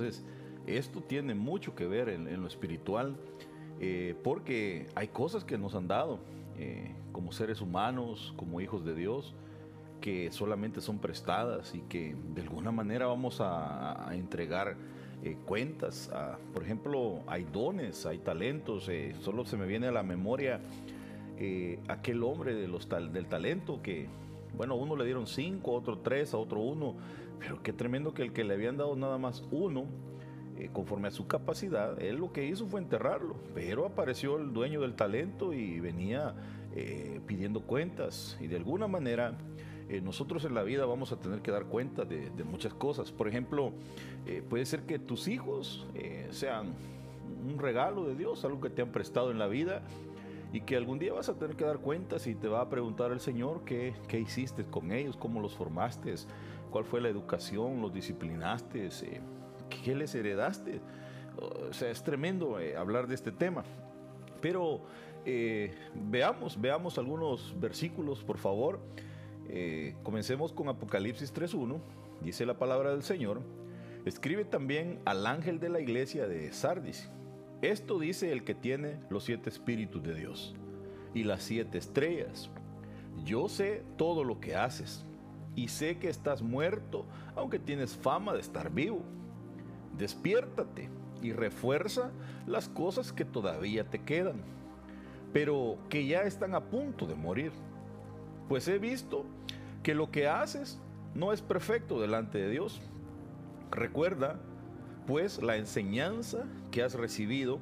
Entonces, esto tiene mucho que ver en lo espiritual, porque hay cosas que nos han dado como seres humanos, como hijos de Dios, que solamente son prestadas y que de alguna manera vamos a entregar cuentas. Por ejemplo, hay dones, hay talentos. Solo se me viene a la memoria aquel hombre del talento que, bueno, a uno le dieron 5, a otro 3, a otro 1, pero qué tremendo que el que le habían dado nada más 1, conforme a su capacidad, él lo que hizo fue enterrarlo, pero apareció el dueño del talento y venía pidiendo cuentas. Y de alguna manera nosotros en la vida vamos a tener que dar cuenta de muchas cosas. Por ejemplo, puede ser que tus hijos sean un regalo de Dios, algo que te han prestado en la vida, y que algún día vas a tener que dar cuentas y te va a preguntar el Señor qué hiciste con ellos, cómo los formaste, cuál fue la educación, los disciplinaste, qué les heredaste. O sea, es tremendo hablar de este tema. Pero veamos algunos versículos, por favor. Comencemos con Apocalipsis 3:1. Dice la palabra del Señor: escribe también al ángel de la iglesia de Sardis. Esto dice el que tiene los 7 espíritus de Dios y las 7 estrellas. Yo sé todo lo que haces y sé que estás muerto, aunque tienes fama de estar vivo. Despiértate y refuerza las cosas que todavía te quedan, pero que ya están a punto de morir. Pues he visto que lo que haces no es perfecto delante de Dios. Recuerda, pues, la enseñanza que has recibido,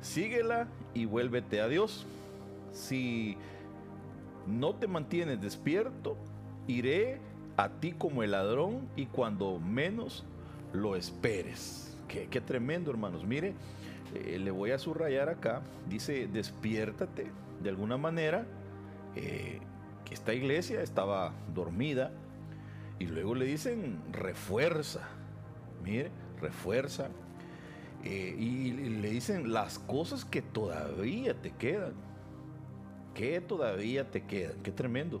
síguela y vuélvete a Dios. Si no te mantienes despierto, iré a ti como el ladrón y cuando menos lo esperes. Qué tremendo, hermanos. Mire, le voy a subrayar acá. Dice, despiértate. De alguna manera, esta iglesia estaba dormida y luego le dicen, refuerza. Mire, refuerza, y le dicen las cosas que todavía te quedan. Que todavía te quedan. Qué tremendo,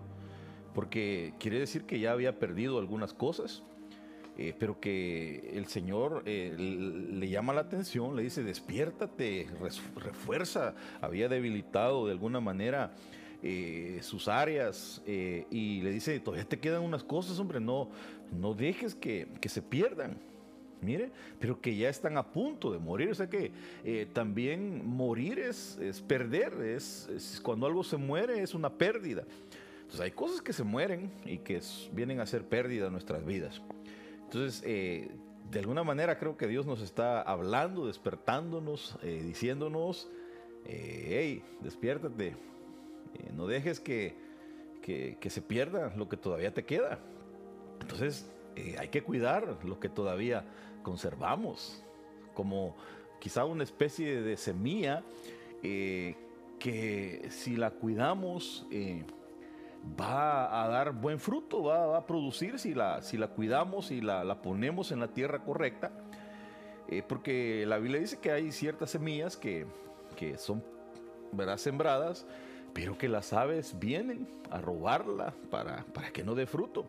porque quiere decir que ya había perdido algunas cosas, pero que el Señor le llama la atención, le dice, despiértate, refuerza. Había debilitado de alguna manera sus áreas, y le dice, todavía te quedan unas cosas, hombre, no dejes que se pierdan. Mire, pero que ya están a punto de morir. O sea que también morir es perder, es cuando algo se muere, es una pérdida. Entonces hay cosas que se mueren y que vienen a ser pérdida en nuestras vidas. Entonces, de alguna manera creo que Dios nos está hablando, despertándonos, diciéndonos, hey, despiértate, no dejes que se pierda lo que todavía te queda. Entonces, hay que cuidar lo que todavía conservamos, como quizá una especie de semilla que si la cuidamos va a dar buen fruto, va a producir si la cuidamos y la ponemos en la tierra correcta, porque la Biblia dice que hay ciertas semillas que son, ¿verdad?, sembradas, pero que las aves vienen a robarla para que no dé fruto.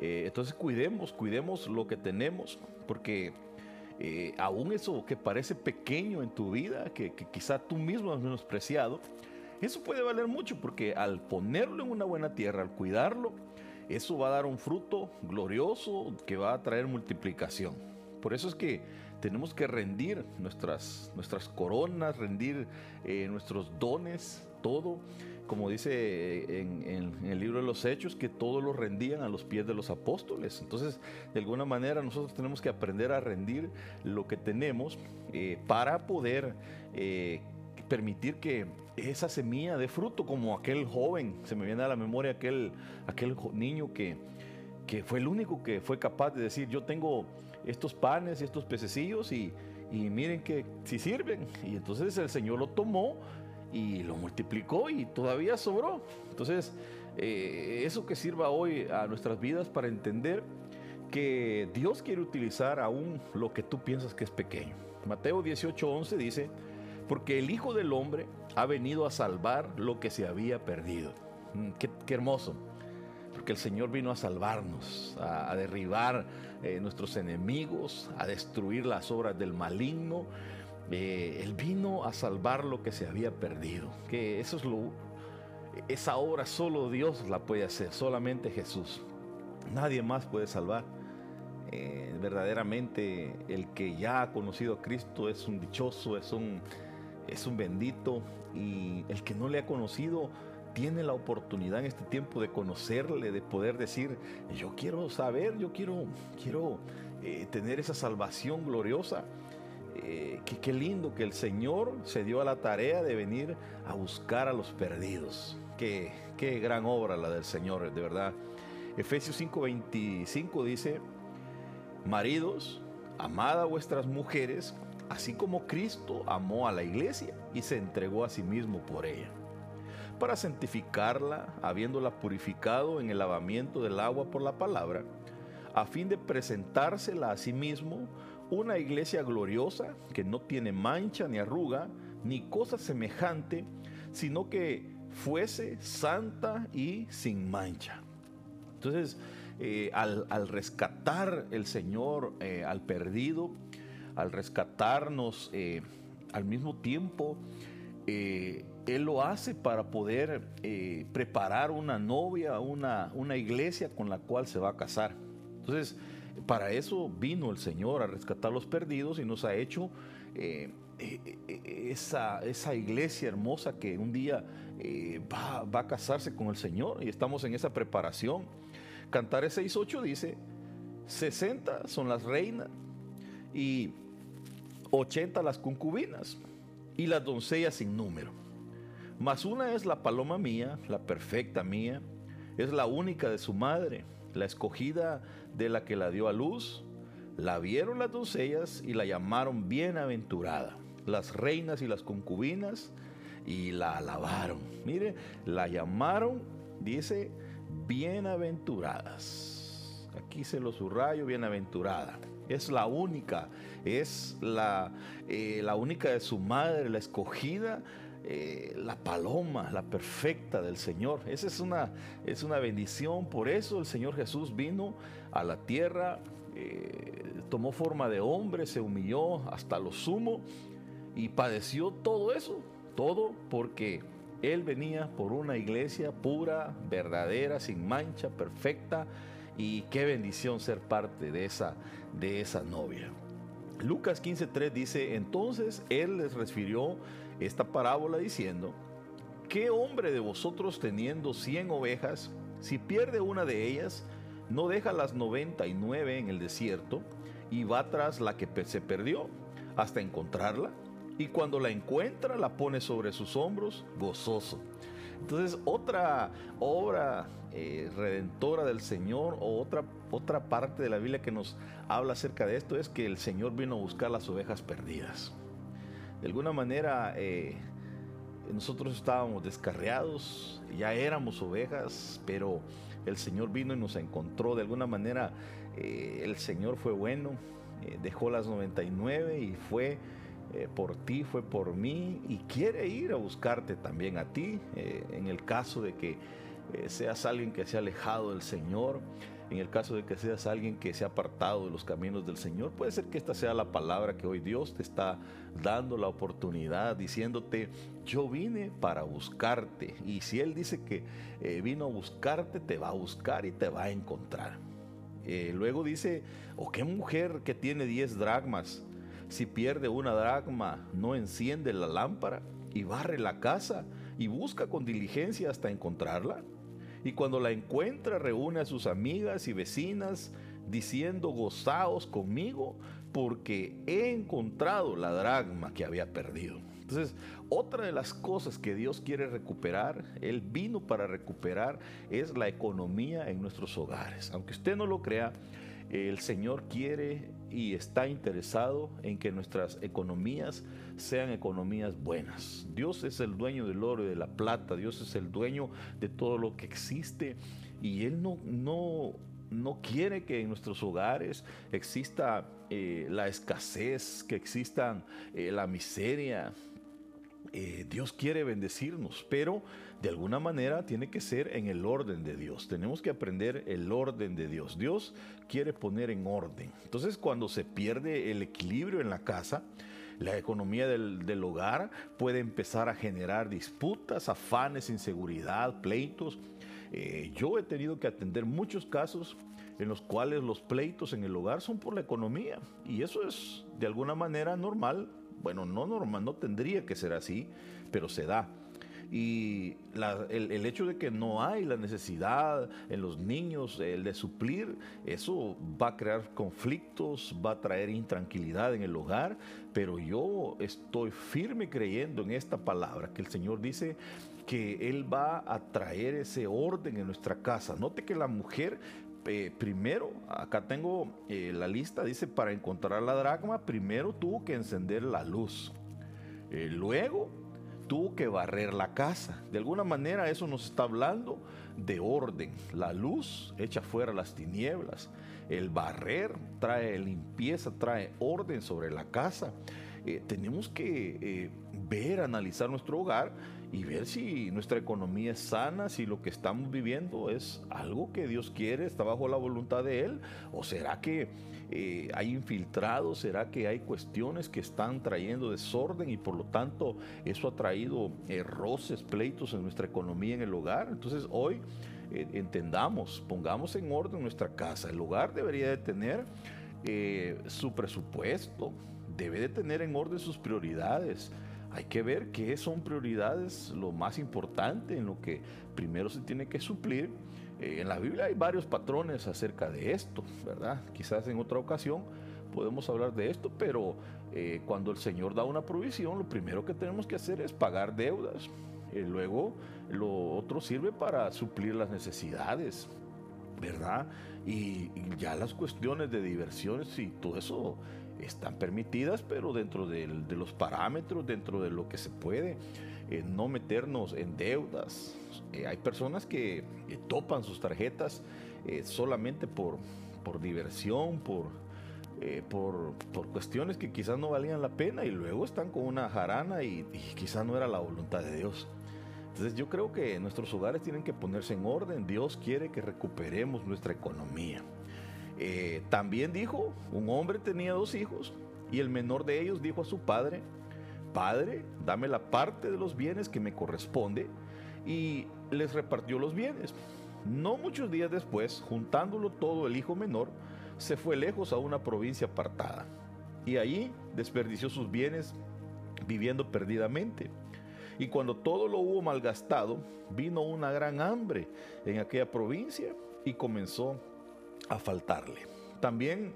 Entonces cuidemos lo que tenemos, porque aún eso que parece pequeño en tu vida, que quizá tú mismo has menospreciado, eso puede valer mucho, porque al ponerlo en una buena tierra, al cuidarlo, eso va a dar un fruto glorioso que va a traer multiplicación. Por eso es que tenemos que rendir nuestras coronas, rendir nuestros dones, todo, como dice en el libro de los Hechos, que todos los rendían a los pies de los apóstoles. Entonces, de alguna manera, nosotros tenemos que aprender a rendir lo que tenemos para poder permitir que esa semilla dé fruto, como aquel joven. Se me viene a la memoria aquel niño que fue el único que fue capaz de decir, yo tengo estos panes y estos pececillos y miren que si sirven. Y entonces el Señor lo tomó y lo multiplicó y todavía sobró. Entonces, eso que sirva hoy a nuestras vidas para entender que Dios quiere utilizar aún lo que tú piensas que es pequeño. Mateo 18:11 dice, porque el Hijo del Hombre ha venido a salvar lo que se había perdido. Qué hermoso. porque el Señor vino a salvarnos, a derribar nuestros enemigos, a destruir las obras del maligno. Él vino a salvar lo que se había perdido, que eso es esa obra solo Dios la puede hacer, solamente Jesús. Nadie más puede salvar. Verdaderamente el que ya ha conocido a Cristo es un dichoso, es un bendito, y el que no le ha conocido tiene la oportunidad en este tiempo de conocerle, de poder decir: yo quiero saber, yo quiero tener esa salvación gloriosa. Qué lindo que el Señor se dio a la tarea de venir a buscar a los perdidos. Qué gran obra la del Señor, de verdad. Efesios 5:25 dice: maridos, amad a vuestras mujeres, así como Cristo amó a la iglesia y se entregó a sí mismo por ella, para santificarla, habiéndola purificado en el lavamiento del agua por la palabra, a fin de presentársela a sí mismo una iglesia gloriosa, que no tiene mancha ni arruga ni cosa semejante, sino que fuese santa y sin mancha. Entonces, al rescatar el Señor al perdido, al rescatarnos, al mismo tiempo Él lo hace para poder preparar una novia, una iglesia con la cual se va a casar. Entonces, para eso vino el Señor, a rescatar los perdidos, y nos ha hecho esa iglesia hermosa que un día va a casarse con el Señor, y estamos en esa preparación. Cantares 6:8 dice: 60 son las reinas y 80 las concubinas y las doncellas sin número. Mas una es la paloma mía, la perfecta mía, es la única de su madre, la escogida de la que la dio a luz. La vieron las doncellas y la llamaron bienaventurada, las reinas y las concubinas, y la alabaron. Mire, la llamaron, dice, bienaventuradas. Aquí se lo subrayo, bienaventurada. Es la única, es la única de su madre, la escogida, la paloma, la perfecta del Señor. Esa es una bendición. Por eso el Señor Jesús vino a la tierra, tomó forma de hombre, se humilló hasta lo sumo y padeció todo eso, todo porque Él venía por una iglesia pura, verdadera, sin mancha, perfecta. Y qué bendición ser parte de esa novia. Lucas 15:3 dice: entonces Él les refirió esta parábola diciendo: ¿qué hombre de vosotros, teniendo 100 ovejas, si pierde una de ellas, no deja las 99 en el desierto y va tras la que se perdió hasta encontrarla? Y cuando la encuentra, la pone sobre sus hombros gozoso. Entonces, otra obra redentora del Señor, o otra parte de la Biblia que nos habla acerca de esto, es que el Señor vino a buscar las ovejas perdidas. De alguna manera, nosotros estábamos descarriados, ya éramos ovejas, pero el Señor vino y nos encontró. De alguna manera, el Señor fue bueno, dejó las 99 y fue por ti, fue por mí, y quiere ir a buscarte también a ti, en el caso de que seas alguien que se ha alejado del Señor, en el caso de que seas alguien que se ha apartado de los caminos del Señor. Puede ser que esta sea la palabra que hoy Dios te está dando, la oportunidad, diciéndote: yo vine para buscarte, y si Él dice que vino a buscarte, te va a buscar y te va a encontrar. Luego dice: o qué mujer que tiene 10 dracmas, si pierde una dracma, no enciende la lámpara y barre la casa y busca con diligencia hasta encontrarla. Y cuando la encuentra, reúne a sus amigas y vecinas, diciendo: gozaos conmigo, porque he encontrado la dracma que había perdido. Entonces, otra de las cosas que Dios quiere recuperar, Él vino para recuperar, es la economía en nuestros hogares. Aunque usted no lo crea, el Señor quiere y está interesado en que nuestras economías sean economías buenas. Dios es el dueño del oro y de la plata. Dios es el dueño de todo lo que existe, y Él no quiere que en nuestros hogares exista la escasez, que exista la miseria, Dios quiere bendecirnos, pero de alguna manera tiene que ser en el orden de Dios. Tenemos que aprender el orden de Dios. Dios quiere poner en orden. Entonces, cuando se pierde el equilibrio en la casa, la economía del hogar puede empezar a generar disputas, afanes, inseguridad, pleitos. Yo he tenido que atender muchos casos en los cuales los pleitos en el hogar son por la economía, y eso es de alguna manera normal. Bueno, no normal, no tendría que ser así, pero se da. Y el hecho de que no hay la necesidad en los niños, el de suplir, eso va a crear conflictos, va a traer intranquilidad en el hogar. Pero yo estoy firme creyendo en esta palabra, que el Señor dice que Él va a traer ese orden en nuestra casa. Note que la mujer... primero, acá tengo la lista, dice, para encontrar la dracma, primero tuvo que encender la luz, luego tuvo que barrer la casa. De alguna manera eso nos está hablando de orden. La luz echa fuera las tinieblas, el barrer trae limpieza, trae orden sobre la casa. Tenemos que analizar nuestro hogar y ver si nuestra economía es sana, si lo que estamos viviendo es algo que Dios quiere, está bajo la voluntad de Él, o será que hay infiltrados, será que hay cuestiones que están trayendo desorden y por lo tanto eso ha traído roces, pleitos en nuestra economía, en el hogar. Entonces hoy entendamos, pongamos en orden nuestra casa. El hogar debería de tener su presupuesto, debe de tener en orden sus prioridades. Hay que ver qué son prioridades, lo más importante, en lo que primero se tiene que suplir. En la Biblia hay varios patrones acerca de esto, ¿verdad? Quizás en otra ocasión podemos hablar de esto, pero cuando el Señor da una provisión, lo primero que tenemos que hacer es pagar deudas. Luego, lo otro sirve para suplir las necesidades, ¿verdad? Y ya las cuestiones de diversiones y todo eso están permitidas, pero dentro de los parámetros, dentro de lo que se puede, no meternos en deudas. Hay personas que topan sus tarjetas solamente por diversión, por cuestiones que quizás no valían la pena, y luego están con una jarana y quizás no era la voluntad de Dios. Entonces yo creo que nuestros hogares tienen que ponerse en orden. Dios quiere que recuperemos nuestra economía. También dijo, un hombre tenía 2 hijos y el menor de ellos dijo a su padre: Padre, dame la parte de los bienes que me corresponde. Y les repartió los bienes. No muchos días después, juntándolo todo, el hijo menor se fue lejos a una provincia apartada y allí desperdició sus bienes viviendo perdidamente. Y cuando todo lo hubo malgastado, vino una gran hambre en aquella provincia y comenzó a faltarle. También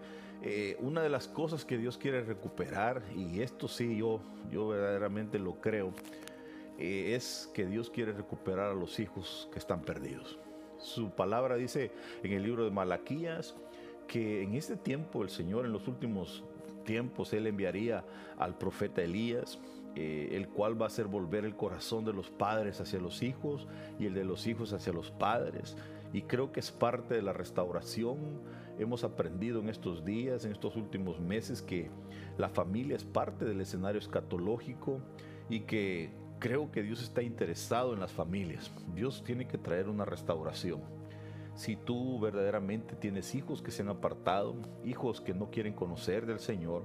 una de las cosas que Dios quiere recuperar, y esto sí yo verdaderamente lo creo, es que Dios quiere recuperar a los hijos que están perdidos. Su palabra dice en el libro de Malaquías que en este tiempo el Señor, en los últimos tiempos, Él enviaría al profeta Elías, el cual va a hacer volver el corazón de los padres hacia los hijos y el de los hijos hacia los padres. Y creo que es parte de la restauración. Hemos aprendido en estos días, en estos últimos meses, que la familia es parte del escenario escatológico y que creo que Dios está interesado en las familias. Dios tiene que traer una restauración. Si tú verdaderamente tienes hijos que se han apartado, hijos que no quieren conocer del Señor,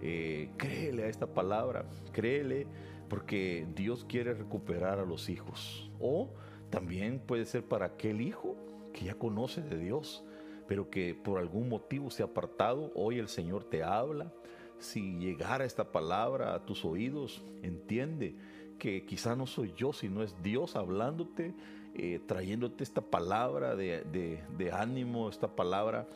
créele a esta palabra, créele, porque Dios quiere recuperar a los hijos. O también puede ser para aquel hijo que ya conoce de Dios, pero que por algún motivo se ha apartado. Hoy el Señor te habla. Si llegara esta palabra a tus oídos, entiende que quizá no soy yo, sino es Dios hablándote, trayéndote esta palabra de ánimo, esta palabra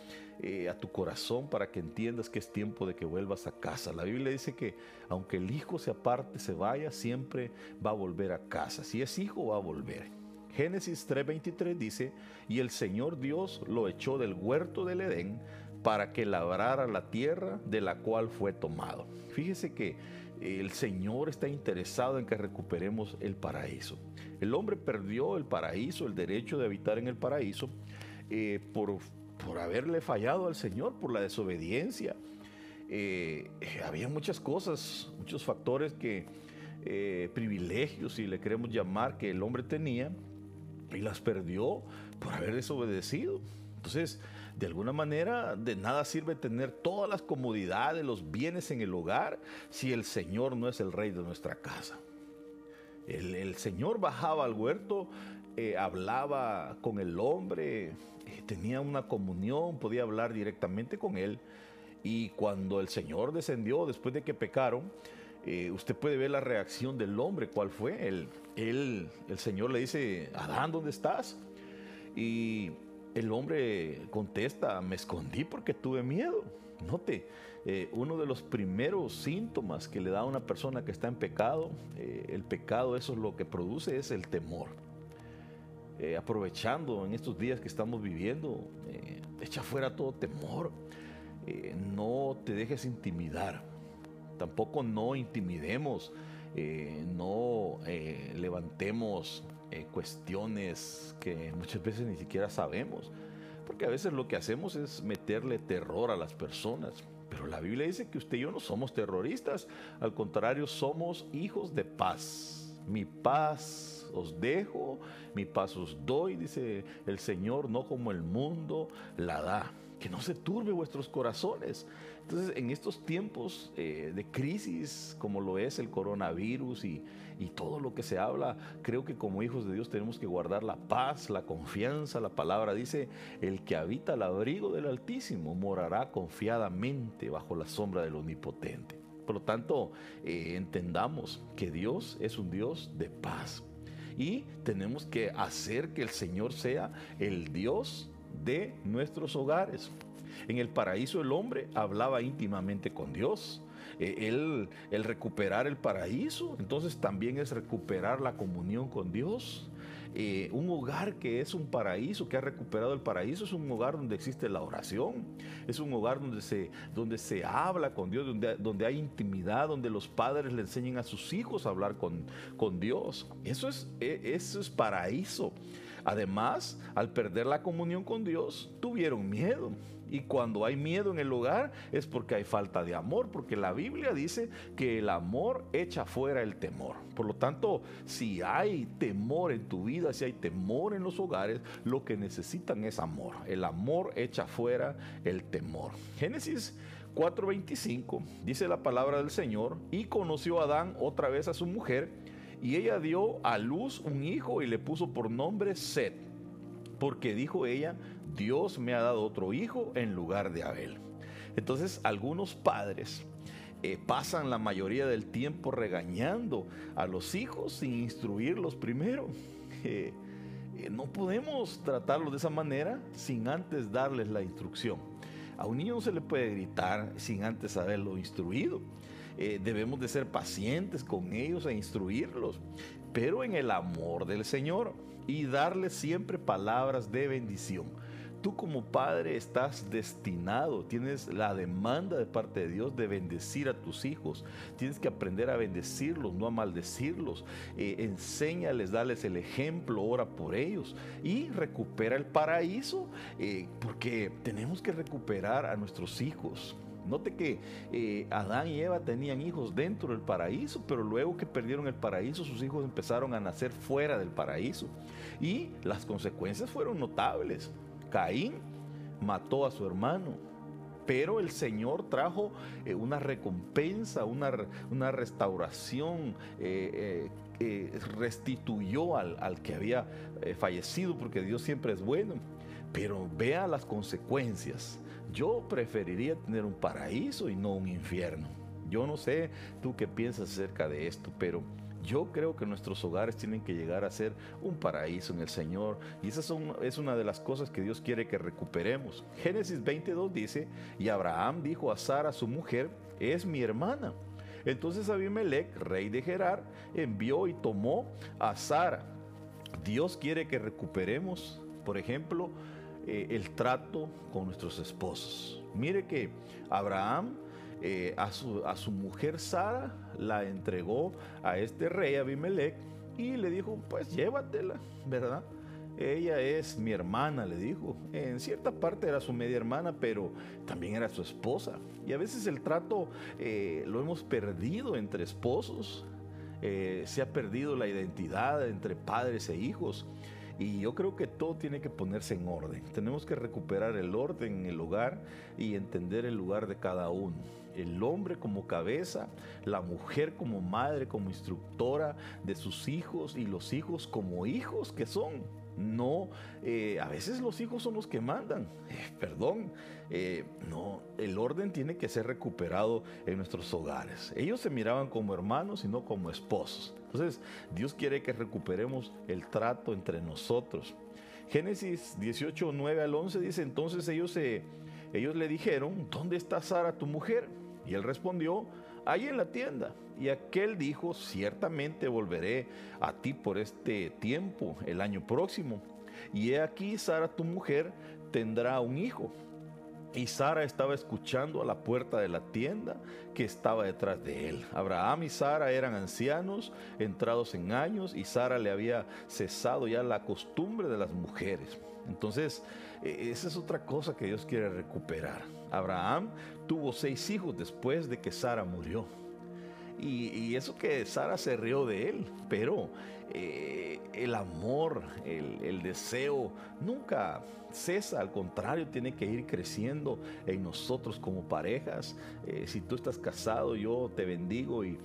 a tu corazón, para que entiendas que es tiempo de que vuelvas a casa. La Biblia dice que aunque el hijo se aparte, se vaya, siempre va a volver a casa. Si es hijo, va a volver. Génesis 3:23 dice: y el Señor Dios lo echó del huerto del Edén para que labrara la tierra de la cual fue tomado. Fíjese que el Señor está interesado en que recuperemos el paraíso. El hombre perdió el paraíso, el derecho de habitar en el paraíso, por haberle fallado al Señor, por la desobediencia. Había muchas cosas, muchos factores que privilegios, si le queremos llamar, que el hombre tenía, y las perdió por haber desobedecido. Entonces, de alguna manera, de nada sirve tener todas las comodidades, los bienes en el hogar, si el Señor no es el rey de nuestra casa. El Señor bajaba al huerto, hablaba con el hombre, tenía una comunión, podía hablar directamente con él. Y cuando el Señor descendió, después de que pecaron, usted puede ver la reacción del hombre, cuál fue. El Señor le dice: Adán, ¿dónde estás? Y el hombre contesta: me escondí porque tuve miedo. Note, uno de los primeros síntomas que le da a una persona que está en pecado, el pecado, eso es lo que produce, es el temor. Aprovechando en estos días que estamos viviendo, echa fuera todo temor. No te dejes intimidar, tampoco no intimidemos, no levantemos cuestiones que muchas veces ni siquiera sabemos, porque a veces lo que hacemos es meterle terror a las personas, pero la Biblia dice que usted y yo no somos terroristas, al contrario, somos hijos de paz. Mi paz os dejo, mi paz os doy, dice el Señor, no como el mundo la da. Que no se turbe vuestros corazones. Entonces, en estos tiempos de crisis, como lo es el coronavirus y todo lo que se habla, creo que como hijos de Dios tenemos que guardar la paz, la confianza. La palabra dice: el que habita al abrigo del Altísimo morará confiadamente bajo la sombra del Omnipotente. Por lo tanto, entendamos que Dios es un Dios de paz, y tenemos que hacer que el Señor sea el Dios de nuestros hogares. En el paraíso el hombre hablaba íntimamente con Dios. El recuperar el paraíso, entonces también es recuperar la comunión con Dios. Un hogar que es un paraíso, que ha recuperado el paraíso, es un hogar donde existe la oración, es un hogar donde se habla con Dios, donde hay intimidad, donde los padres le enseñan a sus hijos a hablar con Dios. Eso es paraíso. Además, al perder la comunión con Dios, tuvieron miedo. Y cuando hay miedo en el hogar es porque hay falta de amor, porque la Biblia dice que el amor echa fuera el temor. Por lo tanto, si hay temor en tu vida, si hay temor en los hogares, lo que necesitan es amor. El amor echa fuera el temor. Génesis 4:25 dice la palabra del Señor: y conoció Adán otra vez a su mujer, y ella dio a luz un hijo y le puso por nombre Set, porque dijo ella: Dios me ha dado otro hijo en lugar de Abel. Entonces, algunos padres pasan la mayoría del tiempo regañando a los hijos sin instruirlos primero. No podemos tratarlos de esa manera sin antes darles la instrucción. A un niño no se le puede gritar sin antes haberlo instruido. Debemos de ser pacientes con ellos e instruirlos, pero en el amor del Señor, y darles siempre palabras de bendición. Tú como padre estás destinado, tienes la demanda de parte de Dios de bendecir a tus hijos. Tienes que aprender a bendecirlos, no a maldecirlos. Enséñales, dales el ejemplo, ora por ellos y recupera el paraíso, porque tenemos que recuperar a nuestros hijos. Note que Adán y Eva tenían hijos dentro del paraíso, pero luego que perdieron el paraíso, sus hijos empezaron a nacer fuera del paraíso. Y las consecuencias fueron notables. Caín mató a su hermano, pero el Señor trajo una recompensa, una restauración, restituyó al que había fallecido, porque Dios siempre es bueno. Pero vea las consecuencias. Yo preferiría tener un paraíso y no un infierno. Yo no sé tú qué piensas acerca de esto, pero yo creo que nuestros hogares tienen que llegar a ser un paraíso en el Señor. Y esa es una de las cosas que Dios quiere que recuperemos. Génesis 22 dice: y Abraham dijo a Sara, su mujer: es mi hermana. Entonces Abimelech, rey de Gerar, envió y tomó a Sara. Dios quiere que recuperemos, por ejemplo, el trato con nuestros esposos. Mire que Abraham a su mujer Sara la entregó a este rey Abimelech y le dijo: pues llévatela, ¿verdad? Ella es mi hermana, le dijo. En cierta parte era su media hermana, pero también era su esposa. Y a veces el trato lo hemos perdido entre esposos. se ha perdido la identidad entre padres e hijos. Y yo creo que todo tiene que ponerse en orden. Tenemos que recuperar el orden en el hogar y entender el lugar de cada uno. El hombre como cabeza, la mujer como madre, como instructora de sus hijos, y los hijos como hijos que son. No, a veces los hijos son los que mandan, no, el orden tiene que ser recuperado en nuestros hogares. Ellos se miraban como hermanos y no como esposos. Entonces, Dios quiere que recuperemos el trato entre nosotros. Génesis 18, 9 al 11 dice, entonces ellos le dijeron, ¿dónde está Sara tu mujer? Y él respondió, ahí en la tienda. Y aquel dijo, ciertamente volveré a ti por este tiempo, el año próximo. Y he aquí, Sara tu mujer tendrá un hijo. Y Sara estaba escuchando a la puerta de la tienda que estaba detrás de él. Abraham y Sara eran ancianos, entrados en años, y Sara le había cesado ya la costumbre de las mujeres. Entonces, esa es otra cosa que Dios quiere recuperar. Abraham tuvo 6 hijos después de que Sara murió. Y eso que Sara se rió de él, pero el amor, el deseo nunca cesa, al contrario, tiene que ir creciendo en nosotros como parejas. Si tú estás casado, yo te bendigo y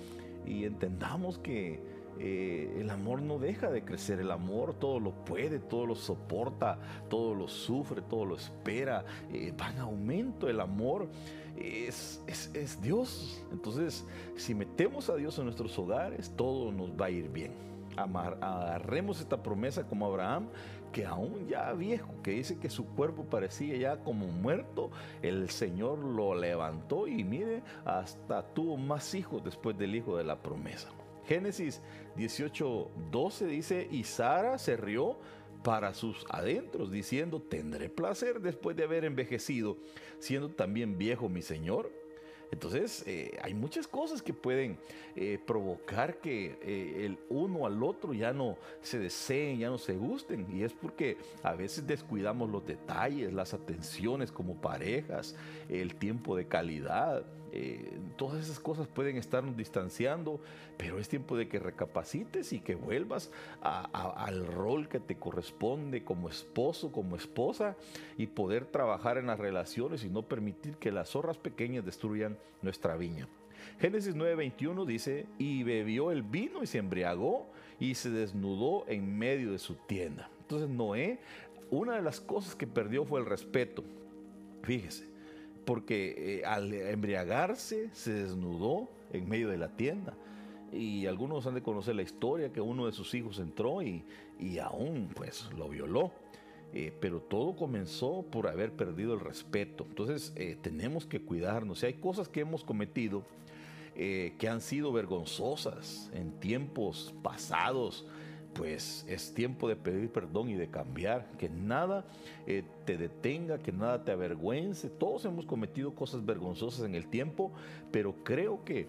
entendamos que el amor no deja de crecer. El amor todo lo puede, todo lo soporta, todo lo sufre, todo lo espera, va en aumento. El amor es Dios. Entonces, si metemos a Dios en nuestros hogares, todo nos va a ir bien. Agarremos esta promesa como Abraham, que aún ya viejo, que dice que su cuerpo parecía ya como muerto, el Señor lo levantó y mire, hasta tuvo más hijos después del hijo de la promesa. Génesis 18:12 dice, y Sara se rió para sus adentros, diciendo, tendré placer después de haber envejecido, siendo también viejo mi señor. Entonces, hay muchas cosas que pueden provocar que el uno al otro ya no se deseen, ya no se gusten. Y es porque a veces descuidamos los detalles, las atenciones como parejas, el tiempo de calidad. Todas esas cosas pueden estarnos distanciando, pero es tiempo de que recapacites y que vuelvas al rol que te corresponde como esposo, como esposa, y poder trabajar en las relaciones y no permitir que las zorras pequeñas destruyan nuestra viña. Génesis 9:21 dice, y bebió el vino y se embriagó y se desnudó en medio de su tienda. Entonces Noé, una de las cosas que perdió fue el respeto, fíjese, porque al embriagarse se desnudó en medio de la tienda. Y algunos han de conocer la historia que uno de sus hijos entró y aún pues lo violó. Pero todo comenzó por haber perdido el respeto. Entonces tenemos que cuidarnos. Si hay cosas que hemos cometido que han sido vergonzosas en tiempos pasados, pues es tiempo de pedir perdón y de cambiar, que nada te detenga, que nada te avergüence. Todos hemos cometido cosas vergonzosas en el tiempo, pero creo que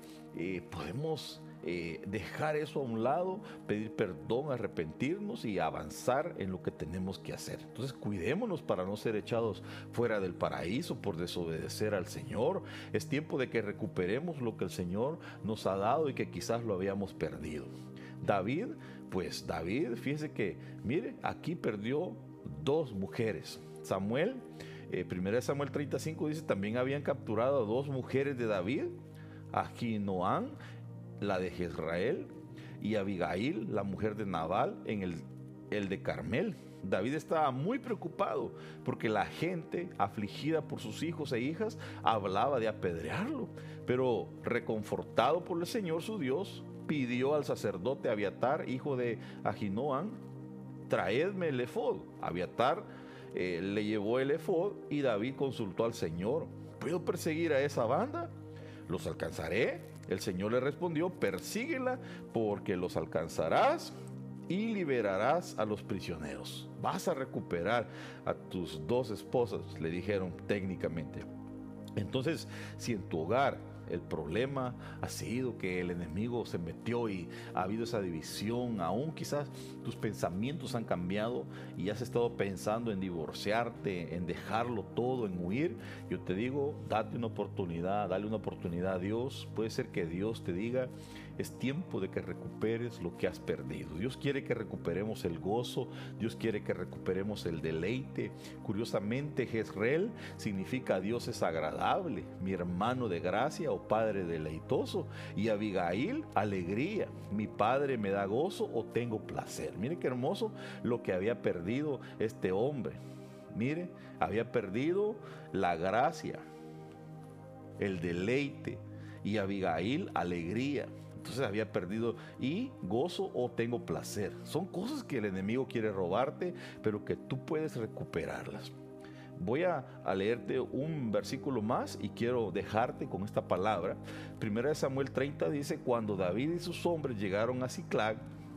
podemos dejar eso a un lado, pedir perdón, arrepentirnos y avanzar en lo que tenemos que hacer. Entonces, cuidémonos para no ser echados fuera del paraíso por desobedecer al Señor. Es tiempo de que recuperemos lo que el Señor nos ha dado y que quizás lo habíamos perdido. David, fíjese que, mire, aquí perdió 2 mujeres. Samuel, 1 Samuel 35 dice, también habían capturado a 2 mujeres de David, a Jinoam, la de Jezreel, y a Abigail, la mujer de Nabal, en el de Carmel. David estaba muy preocupado porque la gente afligida por sus hijos e hijas hablaba de apedrearlo, pero reconfortado por el Señor su Dios, pidió al sacerdote Abiatar, hijo de Ahinoam, traedme el efod. Abiatar le llevó el efod y David consultó al Señor, ¿puedo perseguir a esa banda? ¿Los alcanzaré? El Señor le respondió, persíguela porque los alcanzarás y liberarás a los prisioneros. Vas a recuperar a tus 2 esposas, le dijeron técnicamente. Entonces, si en tu hogar el problema ha sido que el enemigo se metió y ha habido esa división, aún quizás tus pensamientos han cambiado y has estado pensando en divorciarte, en dejarlo todo, en huir, yo te digo, date una oportunidad, dale una oportunidad a Dios. Puede ser que Dios te diga, Es tiempo de que recuperes lo que has perdido. Dios quiere que recuperemos el gozo. Dios quiere que recuperemos el deleite. Curiosamente, Jezreel significa Dios es agradable, mi hermano de gracia o padre deleitoso. Y Abigail, alegría. Mi padre me da gozo o tengo placer. Mire qué hermoso lo que había perdido este hombre. Mire, había perdido la gracia, el deleite, y Abigail, alegría. Entonces había perdido y gozo o tengo placer. Son cosas que el enemigo quiere robarte, pero que tú puedes recuperarlas. Voy a leerte un versículo más y quiero dejarte con esta palabra. Primera de Samuel 30 dice, cuando David y sus hombres llegaron a Siclag,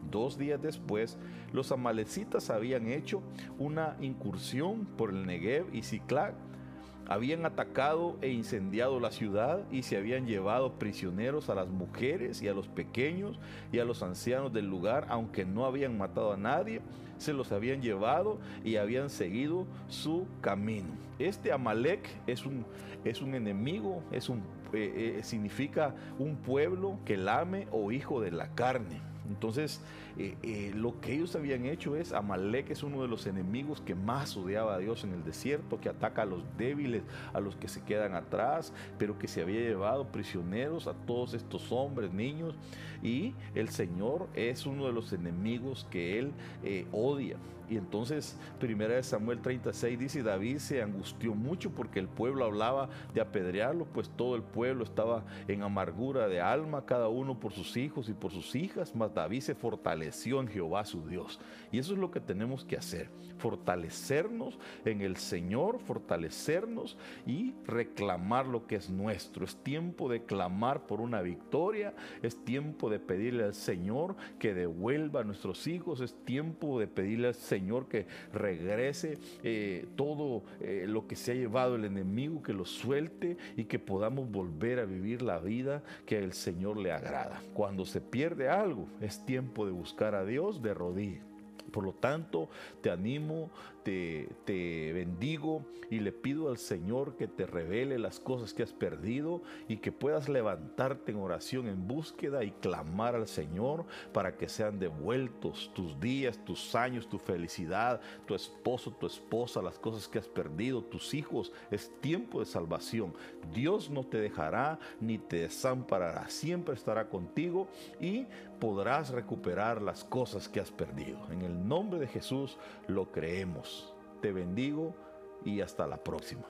2 días después, los amalecitas habían hecho una incursión por el Negev y Siclag. Habían atacado e incendiado la ciudad y se habían llevado prisioneros a las mujeres y a los pequeños y a los ancianos del lugar, aunque no habían matado a nadie, se los habían llevado y habían seguido su camino. Este Amalec es un enemigo, significa un pueblo que lame o hijo de la carne. Entonces, lo que ellos habían hecho es, Amalec es uno de los enemigos que más odiaba a Dios en el desierto, que ataca a los débiles, a los que se quedan atrás, pero que se había llevado prisioneros a todos estos hombres, niños, y el Señor es uno de los enemigos que Él odia. Y entonces, 1 Samuel 36 dice, David se angustió mucho porque el pueblo hablaba de apedrearlo, pues todo el pueblo estaba en amargura de alma, cada uno por sus hijos y por sus hijas, mas David se fortaleció en Jehová su Dios. Y eso es lo que tenemos que hacer, fortalecernos en el Señor, fortalecernos y reclamar lo que es nuestro. Es tiempo de clamar por una victoria, es tiempo de pedirle al Señor que devuelva a nuestros hijos, es tiempo de pedirle al Señor que regrese todo lo que se ha llevado el enemigo, que lo suelte y que podamos volver a vivir la vida que el Señor le agrada. Cuando se pierde algo, es tiempo de buscar a Dios de rodillas. Por lo tanto, te animo, te bendigo y le pido al Señor que te revele las cosas que has perdido y que puedas levantarte en oración, en búsqueda y clamar al Señor para que sean devueltos tus días, tus años, tu felicidad, tu esposo, tu esposa, las cosas que has perdido, tus hijos. Es tiempo de salvación. Dios no te dejará ni te desamparará. Siempre estará contigo y podrás recuperar las cosas que has perdido. En el nombre de Jesús lo creemos. Te bendigo y hasta la próxima.